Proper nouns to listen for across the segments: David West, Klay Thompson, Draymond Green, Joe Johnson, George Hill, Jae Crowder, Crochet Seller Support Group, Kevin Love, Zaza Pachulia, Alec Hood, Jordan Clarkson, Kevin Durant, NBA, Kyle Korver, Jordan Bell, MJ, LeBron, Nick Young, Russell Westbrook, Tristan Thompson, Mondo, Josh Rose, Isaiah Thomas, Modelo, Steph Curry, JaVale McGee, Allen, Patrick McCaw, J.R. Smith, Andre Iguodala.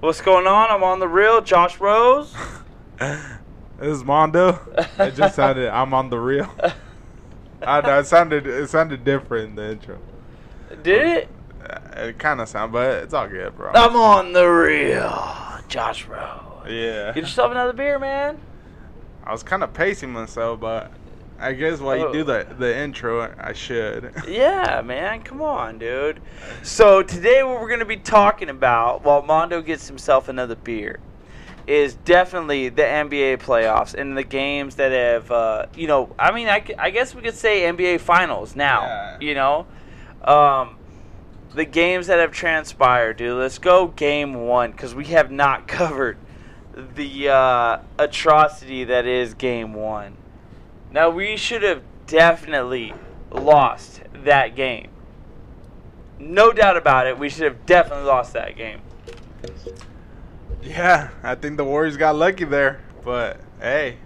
What's going on? I'm on the reel, Josh Rose. This is Mondo. It just sounded. I'm on the reel. I know it sounded different in the intro. Did it? It kind of sound, but it's all good, bro. I'm on the reel, Josh Rose. Yeah. Get yourself another beer, man. I was kind of pacing myself, but I guess while you do the intro, I should. Yeah, man. Come on, dude. So today what we're going to be talking about, while Mondo gets himself another beer, is definitely the NBA playoffs and the games that have, I guess we could say NBA finals now, yeah. You know. The games that have transpired, dude. Let's go game one because we have not covered the atrocity that is game one. Now, we should have definitely lost that game. No doubt about it. We should have definitely lost that game. Yeah, I think the Warriors got lucky there. But, hey,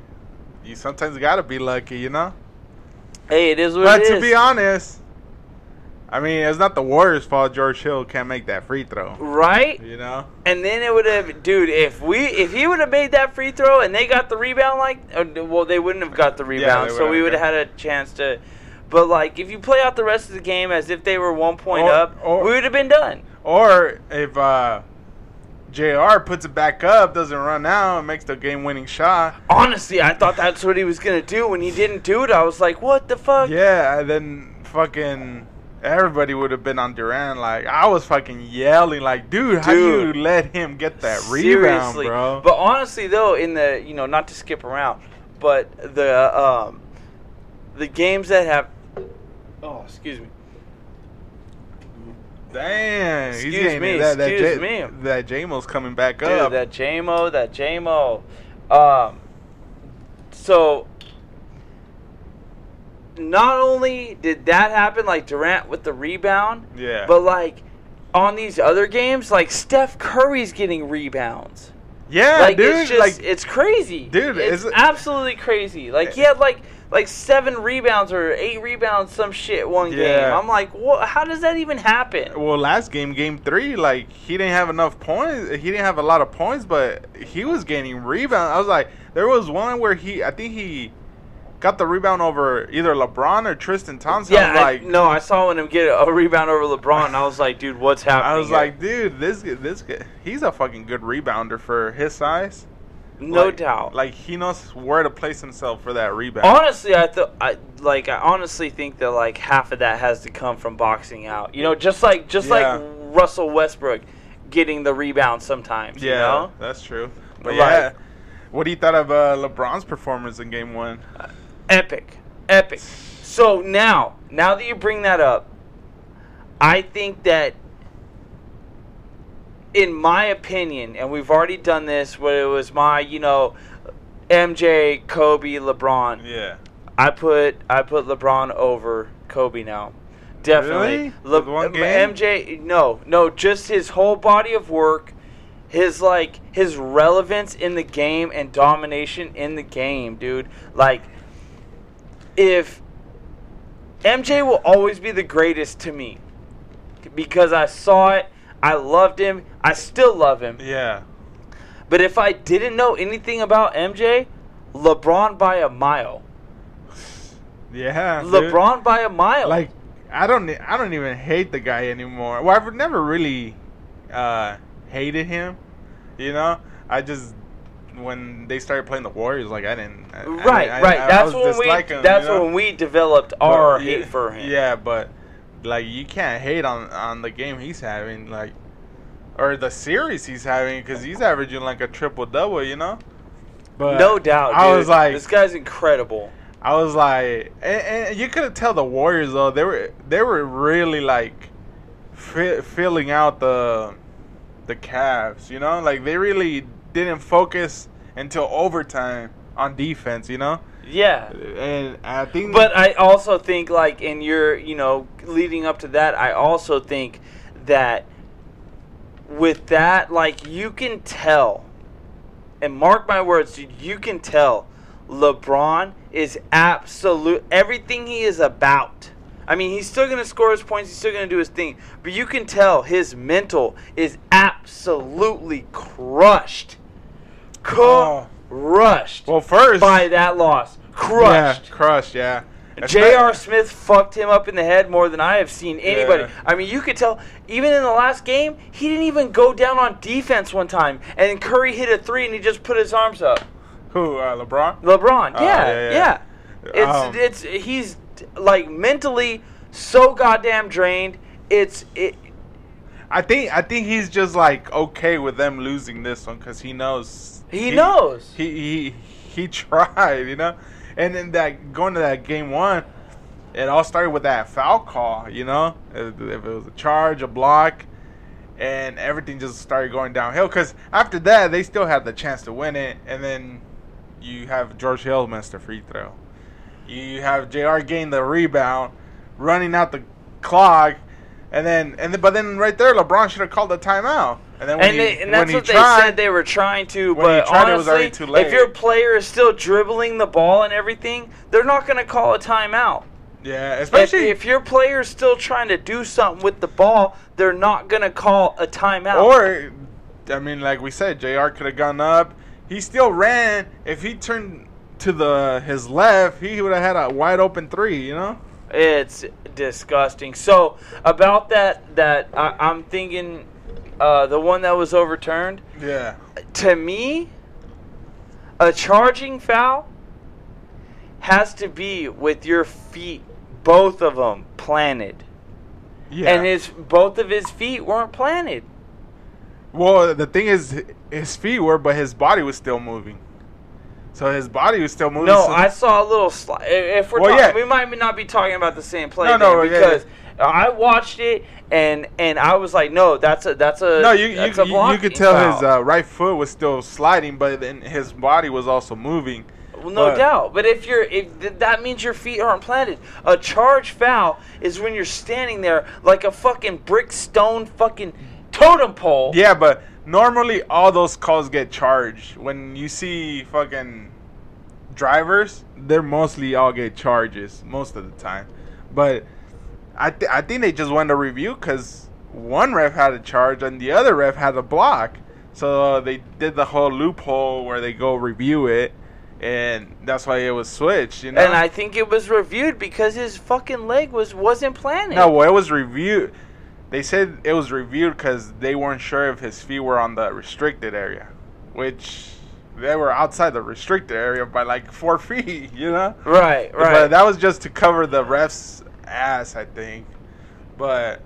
you sometimes got to be lucky, you know? Hey, it is what it is. But to be honest, I mean, it's not the Warriors' fault George Hill can't make that free throw. Right? You know? And then it would have, dude, if he would have made that free throw and they got the rebound, they wouldn't have got the rebound, so we would have had a chance to. But, if you play out the rest of the game as if they were 1 point up, we would have been done. Or if J.R. puts it back up, doesn't run out, and makes the game-winning shot. Honestly, I thought that's what he was going to do. When he didn't do it, I was like, what the fuck? Yeah, and then fucking everybody would have been on Durant. I was fucking yelling, dude, how do you let him get that rebound, bro? But honestly, though, in the, not to skip around, but the games that have, oh, excuse me. Damn. Excuse he's getting me. Excuse me. That J-Mo's coming back up. Dude, that J-Mo. So not only did that happen, Durant with the rebound, yeah, but on these other games, Steph Curry's getting rebounds. Yeah, dude, it's just, it's crazy, dude. It's absolutely crazy. He had seven rebounds or eight rebounds, some shit one game. I'm like, what? How does that even happen? Well, last game 3, he didn't have enough points. He didn't have a lot of points, but he was gaining rebounds. I was like, there was one where I think he got the rebound over either LeBron or Tristan Thompson. Yeah, I saw him get a rebound over LeBron, and I was like, dude, what's happening? I was like, dude, this guy, he's a fucking good rebounder for his size. No doubt. He knows where to place himself for that rebound. Honestly, I honestly think that half of that has to come from boxing out. You know, just like Russell Westbrook getting the rebound sometimes. Yeah, you know? That's true. But yeah, what do you thought of LeBron's performance in game 1? Epic. So now that you bring that up, I think that, in my opinion, and we've already done this, where it was my, MJ, Kobe, LeBron. Yeah. I put LeBron over Kobe now. Definitely. Really? One game? MJ, no, just his whole body of work. His his relevance in the game and domination in the game, dude. If MJ will always be the greatest to me because I saw it, I loved him, I still love him. Yeah. But if I didn't know anything about MJ, LeBron by a mile. Yeah. LeBron, dude, by a mile. I don't even hate the guy anymore. Well, I've never really hated him, you know. I just, when they started playing the Warriors, I didn't. Right. That's when we developed our hate for him. Yeah, but you can't hate on the game he's having, or the series he's having, because he's averaging a triple double, you know. But no doubt, I was this guy's incredible. I was and you could tell the Warriors though, they were really filling out the Cavs, you know? They really didn't focus until overtime on defense, you know? Yeah. And I think but I also think, in your, leading up to that, I also think that with that, you can tell, and mark my words, you can tell LeBron is absolute, everything he is about. I mean, he's still going to score his points. He's still going to do his thing. But you can tell his mental is absolutely crushed. Crushed. Well, first. By that loss. Crushed. Yeah, crushed, yeah. J.R. Smith fucked him up in the head more than I have seen anybody. Yeah. I mean, you could tell, even in the last game, he didn't even go down on defense one time. And Curry hit a three, and he just put his arms up. Who, LeBron? LeBron, yeah. It's he's, like, mentally so goddamn drained. I think he's just, like, okay with them losing this one because he knows. He knows. He tried, you know? And then going to that game one, it all started with that foul call, you know? If it was a charge, a block, and everything just started going downhill. Because after that, they still had the chance to win it. And then you have George Hill miss the free throw. You have JR gain the rebound, running out the clock. But then right there, LeBron should have called a timeout. And that's what they said they were trying to. But honestly, it was already too late. If your player is still dribbling the ball and everything, they're not going to call a timeout. Yeah, especially if your player is still trying to do something with the ball, they're not going to call a timeout. Or, I mean, like we said, JR could have gone up. He still ran. If he turned to his left, he would have had a wide open three. You know. It's disgusting. So about that I'm thinking the one that was overturned. Yeah. To me, a charging foul has to be with your feet, both of them planted. Yeah. And both of his feet weren't planted. Well, the thing is, his feet were, but his body was still moving. So his body was still moving. No, I saw a little slide. If we're we might not be talking about the same play. No, because I watched it and I was like, no, that's a block. You could tell his right foot was still sliding, but then his body was also moving. Well, no doubt. But if that means your feet aren't planted. A charge foul is when you're standing there like a fucking brick stone fucking totem pole. Yeah, but. Normally, all those calls get charged. When you see fucking drivers, they're mostly all get charges most of the time. But I think they just went to review because one ref had a charge and the other ref had a block. So they did the whole loophole where they go review it, and that's why it was switched. You know. And I think it was reviewed because his fucking leg wasn't planted. No, well, it was reviewed. They said it was reviewed because they weren't sure if his feet were on the restricted area, which they were outside the restricted area by like 4 feet, you know? Right, right. But that was just to cover the ref's ass, I think. But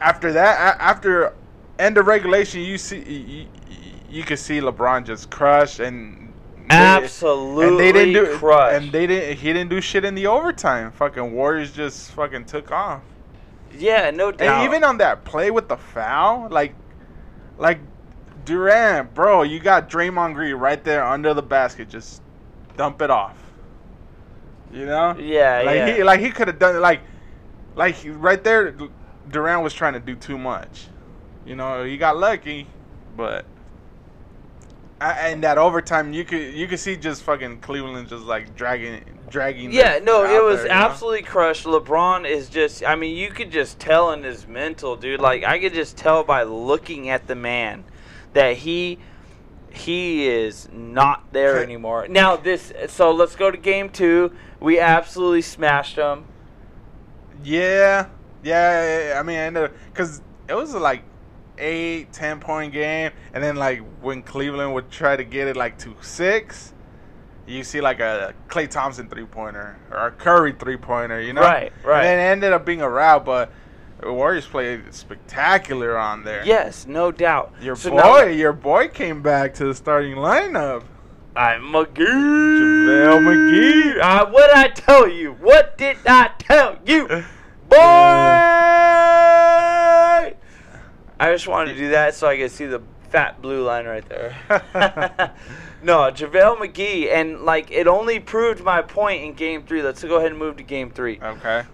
after that, after end of regulation, you could see LeBron just crushed and crushed. And he didn't do shit in the overtime. Fucking Warriors just fucking took off. Yeah, no doubt. And even on that play with the foul, like Durant, bro, you got Draymond Green right there under the basket, just dump it off. You know? Yeah, He could have done it. Like right there, Durant was trying to do too much. You know, he got lucky, but and that overtime, you could see just fucking Cleveland just like dragging. Yeah, no, it was absolutely crushed. LeBron is just, I mean, you could just tell in his mental, dude. Like I could just tell by looking at the man that he is not there anymore. Now so let's go to game 2. We absolutely smashed him. Yeah. I mean, I know because it was like 8-10 point game, and then like when Cleveland would try to get it like to 6, you see like a Klay Thompson 3-pointer or a Curry 3-pointer, you know? Right. And it ended up being a rout, but the Warriors played spectacular on there. Yes, no doubt. Your boy came back to the starting lineup. I'm McGee. JaVale McGee. What'd I tell you? What did I tell you? Boy! I just wanted to do that so I could see the fat blue line right there. No, JaVale McGee, and like it only proved my point in game 3. Let's go ahead and move to game 3. Okay.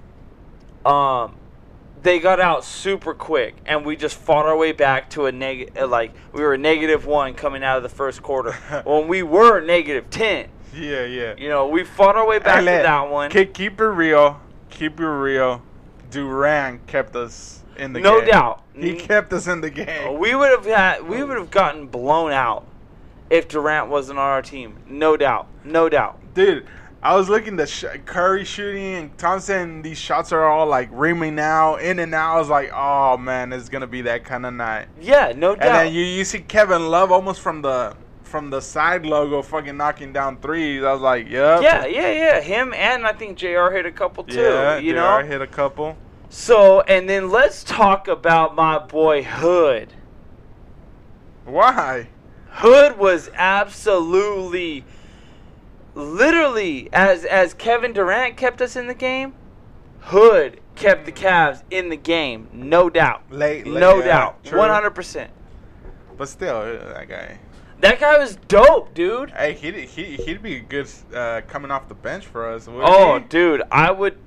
They got out super quick, and we just fought our way back to a negative. Like we were -1 coming out of the first quarter when we were -10. Yeah. You know, we fought our way back to that one. Keep it real. Durant kept us. in the game. No doubt. He kept us in the game. We would have gotten blown out if Durant wasn't on our team. No doubt. No doubt. Dude, I was looking at Curry shooting and Thompson. These shots are all like reaming out, in and out. I was like, oh, man, it's going to be that kind of night. Yeah, no doubt. And then you see Kevin Love almost from the side logo fucking knocking down threes. I was like, yep. Yeah. Him and I think JR hit a couple too. Yeah, you JR know? Hit a couple. So, and then let's talk about my boy Hood. Why? Hood was absolutely, literally, as Kevin Durant kept us in the game, Hood kept the Cavs in the game, no doubt. Late no doubt. True. 100%. But still, that guy... That guy was dope, dude. Hey, he'd be good coming off the bench for us. Oh, dude, I would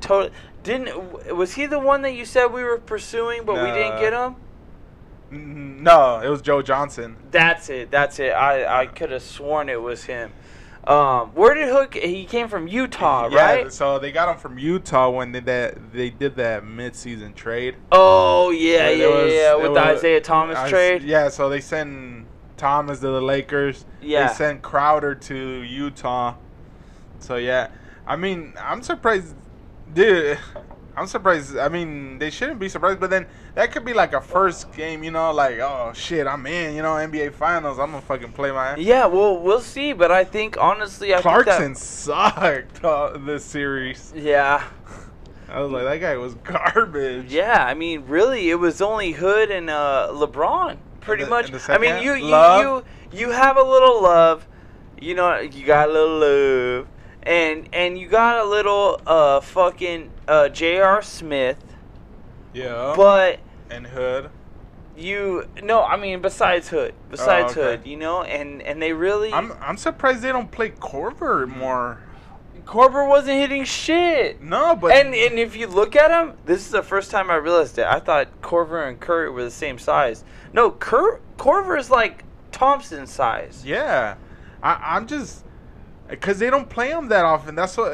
totally. Didn't was he the one that you said we were pursuing, but we didn't get him? No, it was Joe Johnson. That's it. I could have sworn it was him. Where did Hook? He came from Utah, right? Yeah, so they got him from Utah when they did that midseason trade. Oh yeah, with the Isaiah Thomas trade. Yeah, so they sent Thomas to the Lakers. Yeah. They sent Crowder to Utah. So, yeah. I mean, I'm surprised. Dude, I'm surprised. I mean, they shouldn't be surprised. But then that could be like a first game, you know, like, oh, shit, I'm in, you know, NBA Finals. I'm going to fucking play my ass. Yeah, well, we'll see. But I think, honestly, Clarkson sucked this series. Yeah. I was like, that guy was garbage. Yeah, I mean, really, it was only Hood and LeBron. Pretty much. I mean, you have a little love, you know. You got a little love, and you got a little fucking J.R. Smith. Yeah. But and Hood. I mean, besides Hood, you know, and they really. I'm surprised they don't play Korver more. Korver wasn't hitting shit. No, but and if you look at him, this is the first time I realized it. I thought Korver and Curry were the same size. No, Korver is like Thompson's size. Yeah, I'm just because they don't play him that often. That's what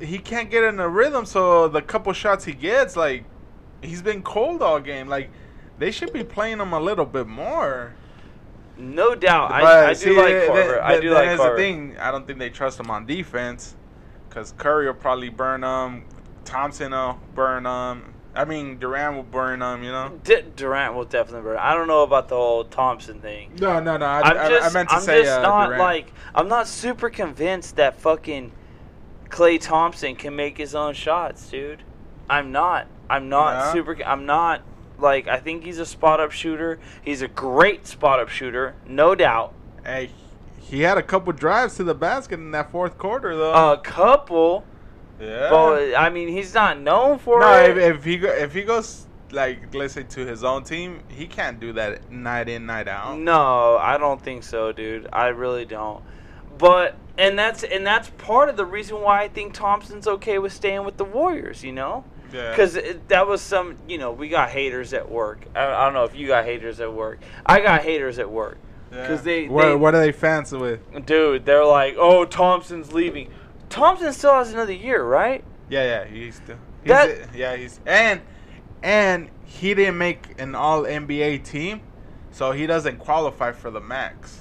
he can't get in a rhythm. So the couple shots he gets, like he's been cold all game. Like they should be playing him a little bit more. No doubt, but I do like Korver. That's the thing. I don't think they trust him on defense. Because Curry will probably burn them. Thompson will burn them. I mean, Durant will burn them, you know? Durant will definitely burn them. I don't know about the whole Thompson thing. No. I'm just not Durant. Like, I'm not super convinced that fucking Klay Thompson can make his own shots, dude. I'm not, I think he's a spot-up shooter. He's a great spot-up shooter, no doubt. Hey, he had a couple drives to the basket in that fourth quarter, though. A couple? Yeah. But, I mean, he's not known for it. No, if he goes, like, let's say to his own team, he can't do that night in, night out. No, I don't think so, dude. I really don't. But, and that's part of the reason why I think Thompson's okay with staying with the Warriors, you know? Yeah. Because that was some, you know, we got haters at work. I don't know if you got haters at work. I got haters at work. Because what are they fans with? Dude, they're like, oh, Thompson's leaving. Thompson still has another year, right? Yeah, he's still. And he didn't make an All NBA team, so he doesn't qualify for the max.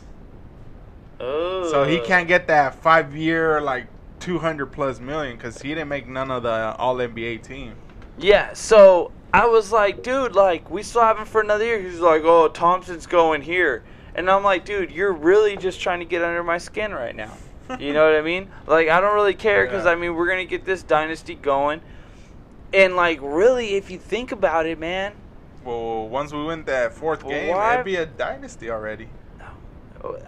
Oh. So he can't get that 5-year like 200+ million because he didn't make none of the All NBA team. Yeah, so I was like, dude, like we still have him for another year. He's like, oh, Thompson's going here. And I'm like, dude, you're really just trying to get under my skin right now. You know what I mean? Like, I don't really care because, I mean, we're going to get this dynasty going. And, like, really, if you think about it, man. Well, once we win that fourth game, it'd be a dynasty already. No.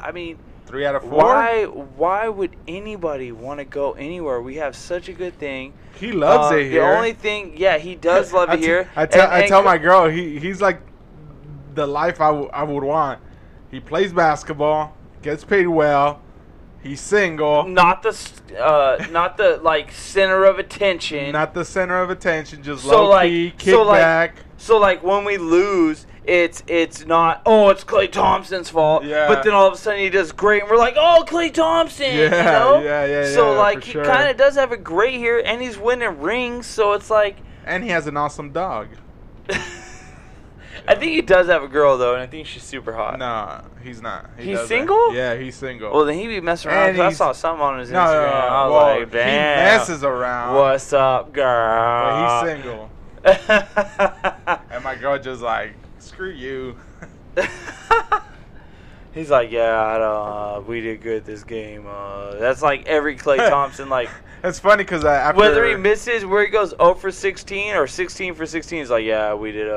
I mean. 3 out of 4? Why would anybody want to go anywhere? We have such a good thing. He loves it here. The only thing, he does love it here. I tell my girl, he's like the life I would want. He plays basketball, gets paid well. He's single. Not the like center of attention. Not the center of attention. Just low key, kick back. So when we lose, it's not. Oh, it's Klay Thompson's fault. Yeah. But then all of a sudden he does great, and we're like, oh, Klay Thompson. Yeah. You know? Yeah. So he kind of does have a great year, and he's winning rings. So it's like. And he has an awesome dog. I think he does have a girl, though, and I think she's super hot. Nah, he's not. He's single? Yeah, he's single. Well, then he be messing around, because I saw something on his Instagram. I was like, damn. He messes around. What's up, girl? But he's single. And my girl just like, screw you. He's like, yeah, I don't, we did good this game. That's like every Klay Thompson, like. It's funny because whether he misses, where he goes 0 for 16 or 16 for 16, he's like, yeah, we did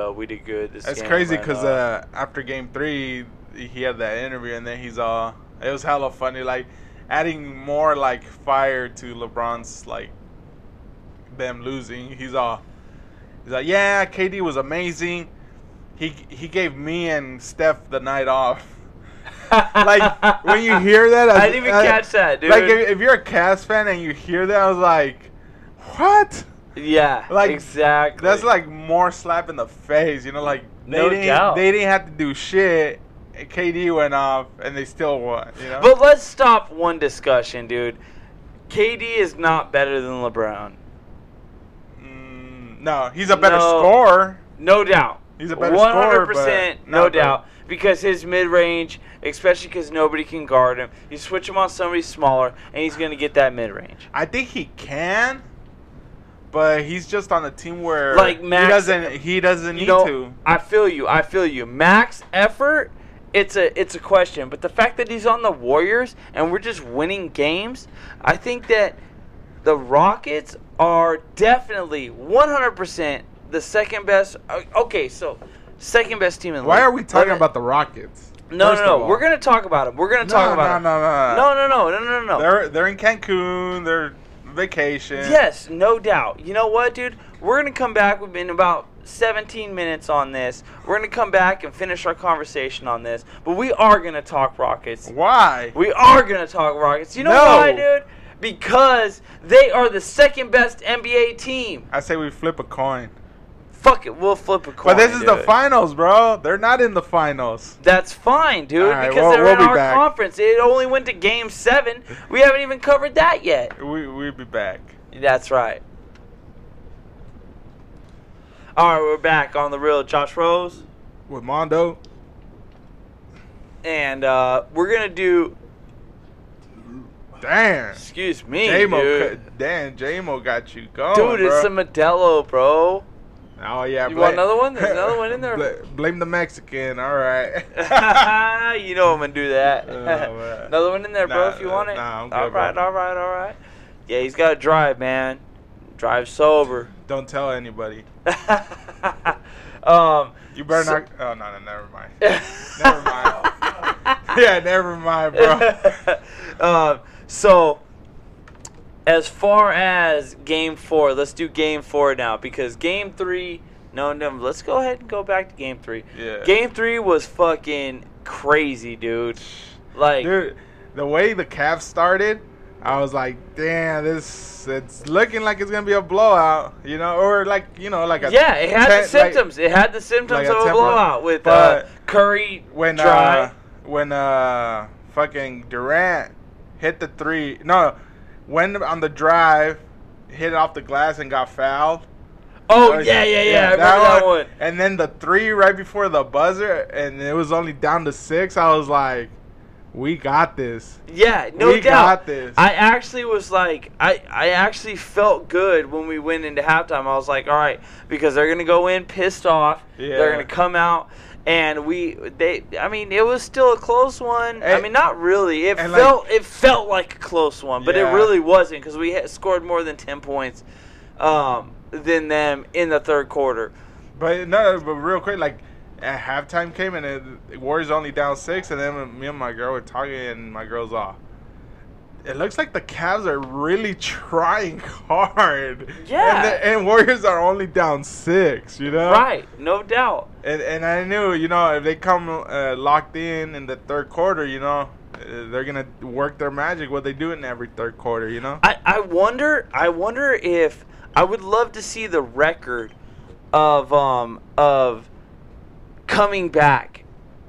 good this game. It's crazy because after game 3, he had that interview, and then he's all, it was hella funny, like adding more like fire to LeBron's like them losing. He's like, yeah, KD was amazing. He gave me and Steph the night off. Like, when you hear that, I didn't even catch that, dude. Like, if you're a Cavs fan and you hear that, I was like, what? Yeah, like, exactly. That's like more slap in the face, you know? Like, they didn't have to do shit. KD went off and they still won, you know? But let's stop one discussion, dude. KD is not better than LeBron. No, he's a better scorer. No doubt. He's a better scorer. 100%, no doubt. Because his mid-range, especially because nobody can guard him, you switch him on somebody smaller, and he's going to get that mid-range. I think he can, but he's just on a team where like Max, he doesn't need to. I feel you. Max effort, it's a question. But the fact that he's on the Warriors and we're just winning games, I think that the Rockets are definitely 100% the second best. Okay, so second best team in the league. Why are we talking about the Rockets? No. We're going to talk about them. No. They're in Cancun. They're on vacation. Yes, no doubt. You know what, dude? We're going to come back. We've been about 17 minutes on this. We're going to come back and finish our conversation on this. But we are going to talk Rockets. Why? We are going to talk Rockets. You know why, dude? Because they are the second best NBA team. I say we flip a coin. Fuck it, we'll flip a coin. But this is the finals, bro. They're not in the finals. That's fine, dude, because they're in our conference. It only went to game 7. We haven't even covered that yet. We'll be back. That's right. All right, we're back on The Real Josh Rose. With Mondo. And we're going to do... Damn. Excuse me, dude. Damn, J-Mo got you going, dude, it's a Modelo, bro. Oh, yeah. You want another one? There's another one in there. Blame the Mexican. All right. You know I'm going to do that. Another one in there, bro, if you want it. Nah, I'm good, all right. Yeah, he's got to drive, man. Drive sober. Don't tell anybody. You better not. Oh, no, never mind. Never mind. Yeah, never mind, bro. So, as far as Game 4, let's do Game 4 now because Game 3 – no, let's go ahead and go back to Game 3. Yeah. Game 3 was fucking crazy, dude. Like, dude, the way the Cavs started, I was like, damn, it's looking like it's going to be a blowout, you know, or like, you know, like a – yeah, it had the symptoms. Like, it had the symptoms like of a blowout with Curry dry. When fucking Durant hit the three – no – when on the drive, hit off the glass and got fouled. Oh, yeah. I remember that one. And then the three right before the buzzer, and it was only down to 6. I was like, we got this. Yeah, no doubt. We got this. I actually was like – I actually felt good when we went into halftime. I was like, all right, because they're going to go in pissed off. Yeah. They're going to come out. And it was still a close one. I mean, not really. It felt like a close one, but it really wasn't because we had scored more than 10 points than them in the third quarter. But real quick, like at halftime came and the Warriors only down 6, and then me and my girl were talking, and my girl's off. It looks like the Cavs are really trying hard. Yeah. And Warriors are only down 6, you know? Right. No doubt. And I knew, you know, if they come locked in the third quarter, you know, they're going to work their magic, what they do in every third quarter, you know? I wonder if I would love to see the record of coming back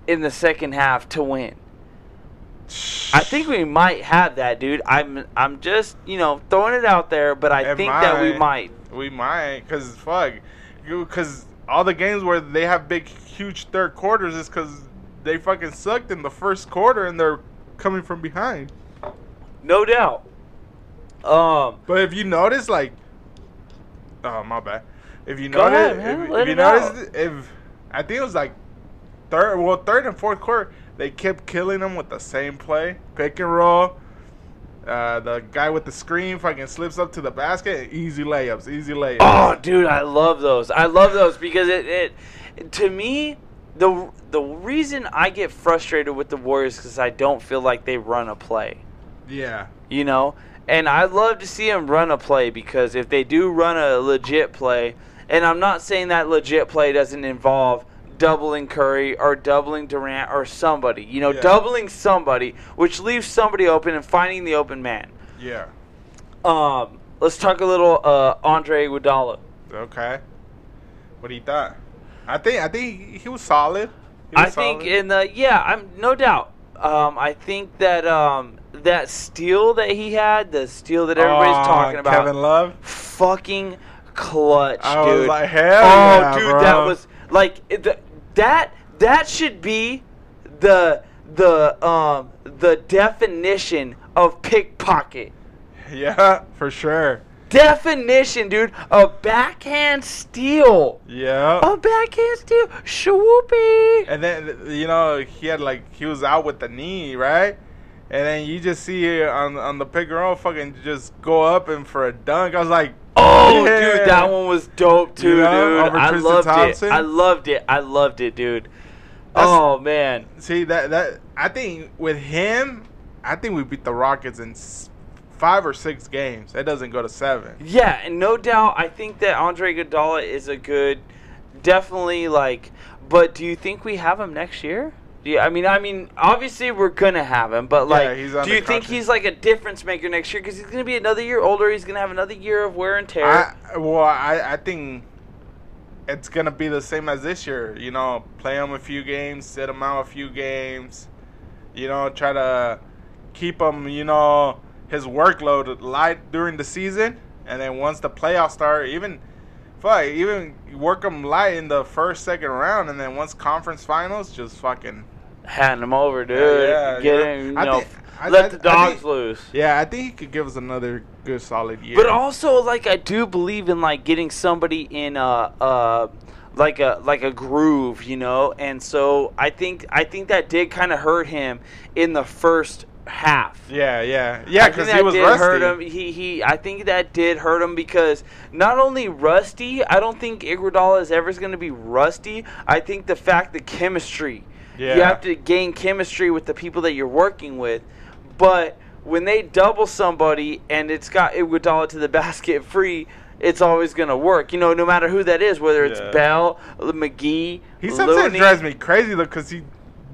in the second half to win. I think we might have that, dude. I'm just, you know, throwing it out there, but I think that we might. We might, because all the games where they have big, huge third quarters is because they fucking sucked in the first quarter and they're coming from behind. No doubt. But if you notice, like, oh, my bad. If you notice, I think it was like third and fourth quarter, they kept killing them with the same play, pick and roll. The guy with the screen fucking slips up to the basket. Easy layups. Oh, dude, I love those because it to me, the reason I get frustrated with the Warriors because I don't feel like they run a play. Yeah. You know? And I love to see them run a play because if they do run a legit play, and I'm not saying that legit play doesn't involve doubling Curry or doubling Durant or somebody. You know, yeah. Doubling somebody, which leaves somebody open and finding the open man. Yeah. Let's talk a little Andre Iguodala. Okay. What do you thought? I think he was solid. No doubt. I think that that steal that he had, the steal that everybody's talking about. Kevin Love? Fucking clutch, dude. I was like, hell yeah, dude, bro. That was... Like that should be the definition of pickpocket. Yeah, for sure. Definition, dude, a backhand steal. Yeah. A backhand steal, swoopy. And then you know he was out with the knee, right? And then you just see on the pick and roll, fucking just go up and for a dunk. I was like. Oh, yeah. Dude, that one was dope, too, dude. I loved Thompson. I loved it, dude. That's, oh, man. See, that I think with him, I think we beat the Rockets in 5 or 6 games. That doesn't go to 7. Yeah, and no doubt, I think that Andre Iguodala is a good, definitely, like, but do you think we have him next year? Yeah, I mean, obviously we're gonna have him, but like, yeah, do you think he's like a difference maker next year? Because he's gonna be another year older. He's gonna have another year of wear and tear. I think it's gonna be the same as this year. You know, play him a few games, sit him out a few games. You know, try to keep him. You know, his workload light during the season, and then once the playoffs start, even work them light in the first, second round, and then once conference finals, just fucking hand them over, dude. Yeah, get him. You know, let the dogs loose. Yeah, I think he could give us another good, solid year. But also, like, I do believe in like getting somebody in a groove, you know. And so I think that did kind of hurt him in the first half. Yeah, because he was rusty. Hurt him. He I think that did hurt him because not only rusty, I don't think Iguodala is ever going to be rusty. I think the fact that chemistry, you have to gain chemistry with the people that you're working with. But when they double somebody and it's got Iguodala to the basket free, it's always going to work. You know, no matter who that is, whether it's Bell, McGee, he sometimes drives me crazy though because he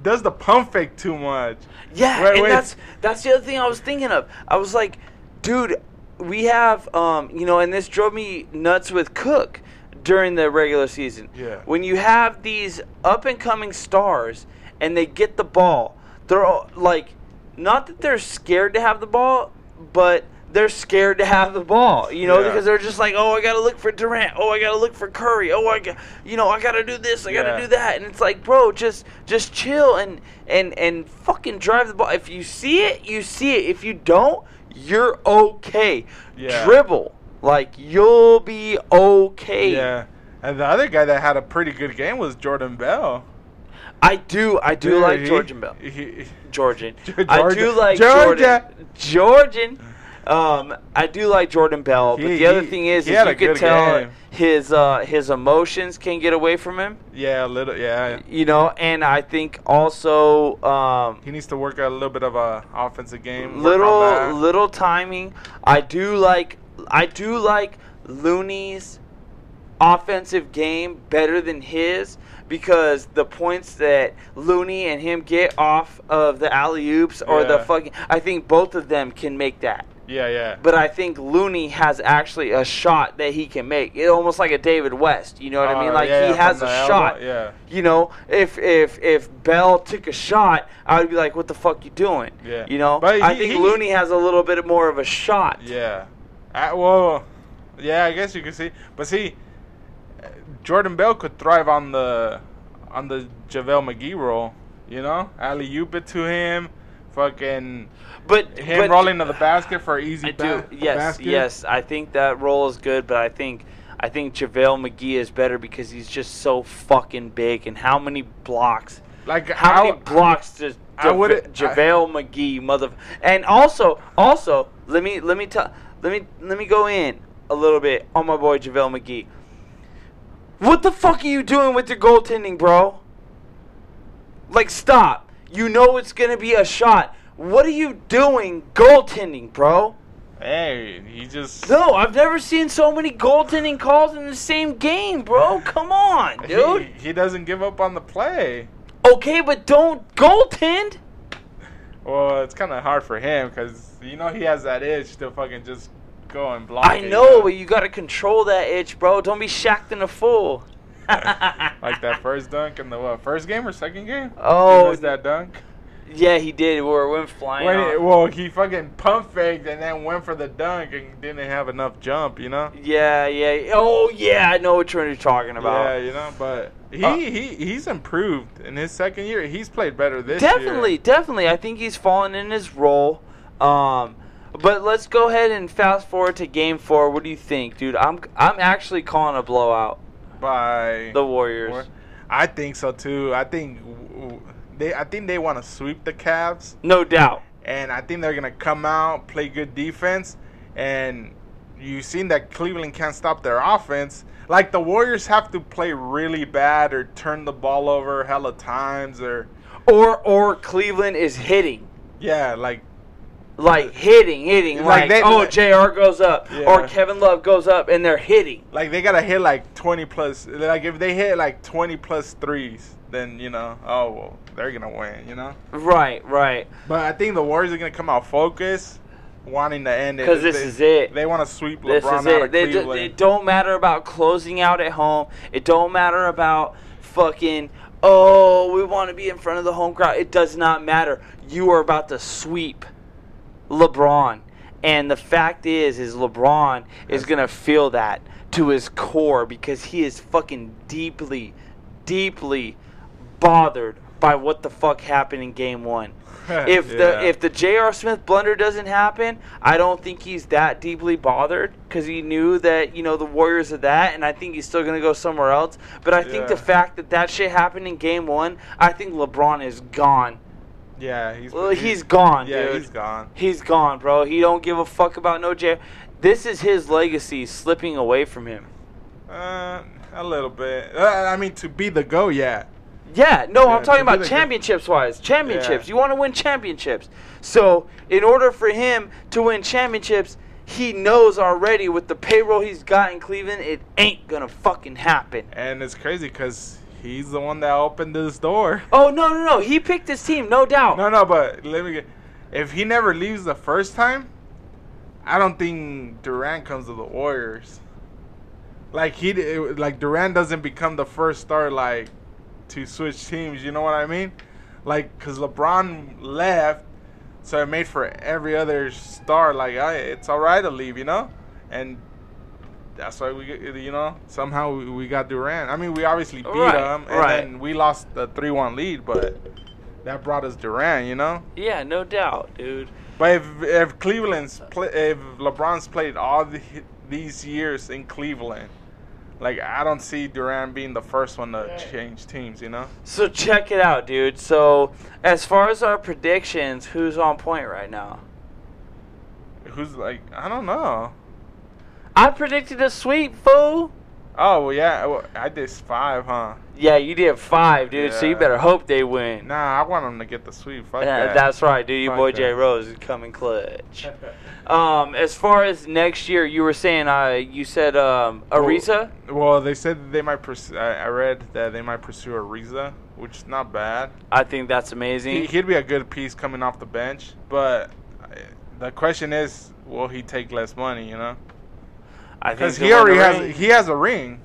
does the pump fake too much. Yeah, that's the other thing I was thinking of. I was like, dude, we have, you know, and this drove me nuts with Cook during the regular season. Yeah. When you have these up-and-coming stars and they get the ball, they're all, like, not that they're scared to have the ball, but they're scared to have the ball, you know, because they're just like, oh, I got to look for Durant. Oh, I got to look for Curry. Oh, I got to do this. I got to do that. And it's like, bro, just chill and fucking drive the ball. If you see it, you see it. If you don't, you're okay. Yeah. Dribble. Like, you'll be okay. Yeah. And the other guy that had a pretty good game was Jordan Bell. I do dude, like Jordan Bell. I do like Jordan. I do like Jordan Bell, but the other thing is you could tell his emotions can get away from him. Yeah, a little, yeah. You know, and I think also he needs to work out a little bit of a offensive game. Little timing. I do like Looney's offensive game better than his because the points that Looney and him get off of the alley-oops or the fucking – I think both of them can make that. Yeah. But I think Looney has actually a shot that he can make. It's almost like a David West, you know what I mean? Like he has a shot. Yeah. You know, if Bell took a shot, I would be like, what the fuck you doing? Yeah. You know, but I think Looney has a little bit more of a shot. Yeah. I guess you can see. But see – Jordan Bell could thrive on the JaVale McGee role, you know? Alley-oop it to him, fucking him rolling to the basket for easy basket. Yes, I think that role is good, but I think JaVale McGee is better because he's just so fucking big. And how many blocks? Like how many blocks does JaVale McGee And also let me go in a little bit on my boy JaVale McGee. What the fuck are you doing with your goaltending, bro? Like, stop. You know it's gonna be a shot. What are you doing goaltending, bro? Hey, he just... No, I've never seen so many goaltending calls in the same game, bro. Come on, dude. He doesn't give up on the play. Okay, but don't goaltend. Well, it's kind of hard for him because, you know, he has that itch to fucking just go and block it. I know, but you got to control that itch, bro. Don't be shacked in a fool. Like that first dunk in the first game or second game? Oh. He missed that dunk. Yeah, he did. We went flying. Well, he fucking pump faked and then went for the dunk and didn't have enough jump, you know? Yeah. Oh, yeah, I know what you're talking about. Yeah, you know, but he's improved in his second year. He's played better this year. Definitely. I think he's fallen in his role. But let's go ahead and fast forward to Game 4. What do you think, dude? I'm actually calling a blowout by the Warriors. I think so, too. I think they want to sweep the Cavs. No doubt. And I think they're going to come out, play good defense. And you've seen that Cleveland can't stop their offense. Like, the Warriors have to play really bad or turn the ball over hella times. Or Cleveland is hitting. Yeah, like. Like, hitting. Like J.R. goes up. Yeah. Or Kevin Love goes up, and they're hitting. Like, they got to hit, like, 20-plus. Like, if they hit, like, 20-plus threes, then, you know, oh, well, they're going to win, you know? Right. But I think the Warriors are going to come out focused, wanting to end it. Because this is it. They want to sweep LeBron out of Cleveland. It don't matter about closing out at home. It don't matter about fucking, oh, we want to be in front of the home crowd. It does not matter. You are about to sweep LeBron, and the fact is LeBron is going to feel that to his core because he is fucking deeply bothered by what the fuck happened in Game 1. If the J.R. Smith blunder doesn't happen, I don't think he's that deeply bothered because he knew that, you know, the Warriors are that, and I think he's still going to go somewhere else. But I think the fact that shit happened in Game 1, I think LeBron is gone. Yeah, he's gone, dude. Yeah, he's gone. He's gone, bro. He don't give a fuck about no J. This is his legacy slipping away from him. A little bit. I mean, to be the GOAT, yeah. Yeah, no, I'm talking about championships-wise. Championships. Yeah. You want to win championships. So, in order for him to win championships, he knows already with the payroll he's got in Cleveland, it ain't going to fucking happen. And it's crazy because he's the one that opened this door. Oh, no. He picked his team, no doubt. No, but if he never leaves the first time, I don't think Durant comes to the Warriors. Like Durant doesn't become the first star, like, to switch teams. You know what I mean? Like, because LeBron left, so it made for every other star, like, it's all right to leave, you know? And that's why we got Durant. I mean, we obviously beat him, and then we lost the 3-1 lead, but that brought us Durant, you know? Yeah, no doubt, dude. But if LeBron's played all these years in Cleveland, like, I don't see Durant being the first one to change teams, you know? So check it out, dude. So as far as our predictions, who's on point right now? Who's like, I don't know. I predicted a sweep, fool. Oh, yeah. Well, I did 5, huh? Yeah, you did 5, dude, so you better hope they win. Nah, I want them to get the sweep. Fuck that. That's right, dude. Your boy Jay Rose is coming clutch. As far as next year, you were saying, you said Ariza? Well, they said they might I read that they might pursue Ariza, which is not bad. I think that's amazing. He'd be a good piece coming off the bench, but the question is, will he take less money, you know? Because he already has a ring.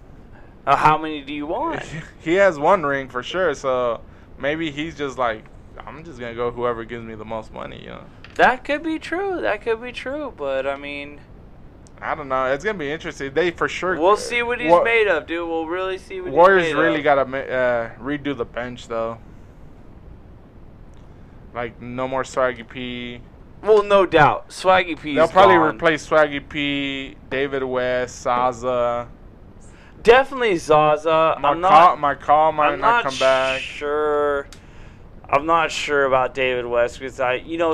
How many do you want? He has one ring for sure. So maybe he's just like, I'm just gonna go whoever gives me the most money. You know. That could be true. But I mean, I don't know. It's going to be interesting. They for sure. We'll see what he's made of, dude. We'll really see what Warriors he's made really got to redo the bench, though. Like, no more Swaggy P. Well, no doubt. Swaggy P is gone. They'll probably replace Swaggy P, David West, Zaza. Definitely Zaza. McCaw might not come back. Sure. I'm not sure about David West because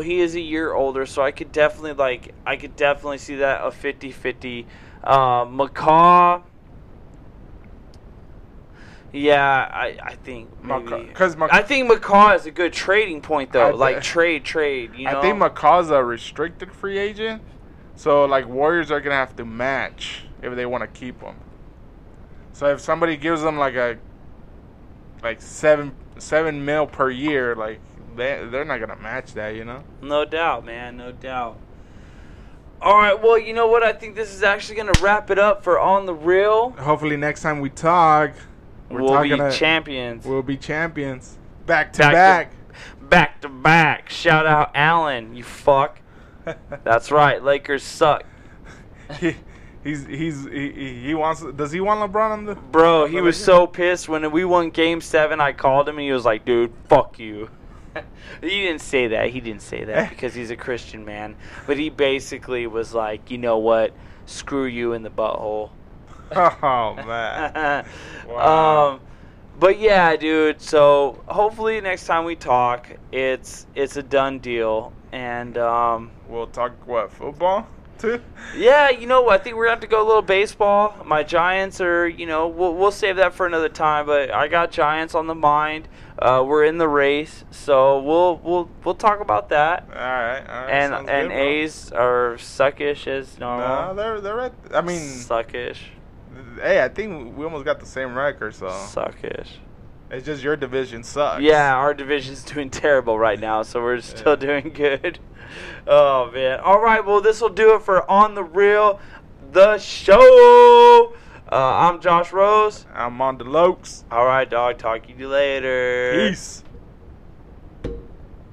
he is a year older, so I could definitely see that a 50-50. McCaw, yeah, I think maybe. I think McCaw is a good trading point though, trade. You know, I think McCaw's a restricted free agent, so like Warriors are gonna have to match if they want to keep him. So if somebody gives them like $7 million per year, like they're not gonna match that, you know. No doubt, man. No doubt. All right. Well, you know what? I think this is actually gonna wrap it up for On the Real. Hopefully, next time we talk, we'll be champions. We'll be champions. Back to back. Shout out Allen, you fuck. That's right. Lakers suck. He wants. Does he want LeBron on the? Bro, he was so pissed when we won Game 7. I called him and he was like, "Dude, fuck you." He didn't say that. Because he's a Christian man. But he basically was like, "You know what? Screw you in the butthole." Oh man. Wow. But yeah, dude. So hopefully next time we talk, it's a done deal, and we'll talk football. Yeah, you know, I think we're going to have to go a little baseball. My Giants are, we'll save that for another time, but I got Giants on the mind. We're in the race, so we'll talk about that. All right. And good, A's are suckish as normal. No, they're right. I mean, suckish. Hey, I think we almost got the same record, so. Suckish. It's just your division sucks. Yeah, our division's doing terrible right now, so we're still doing good. Oh, man. All right, well, this will do it for On the Real, the show. I'm Josh Rose. I'm Mondo Lokes. All right, dog. Talk to you later. Peace.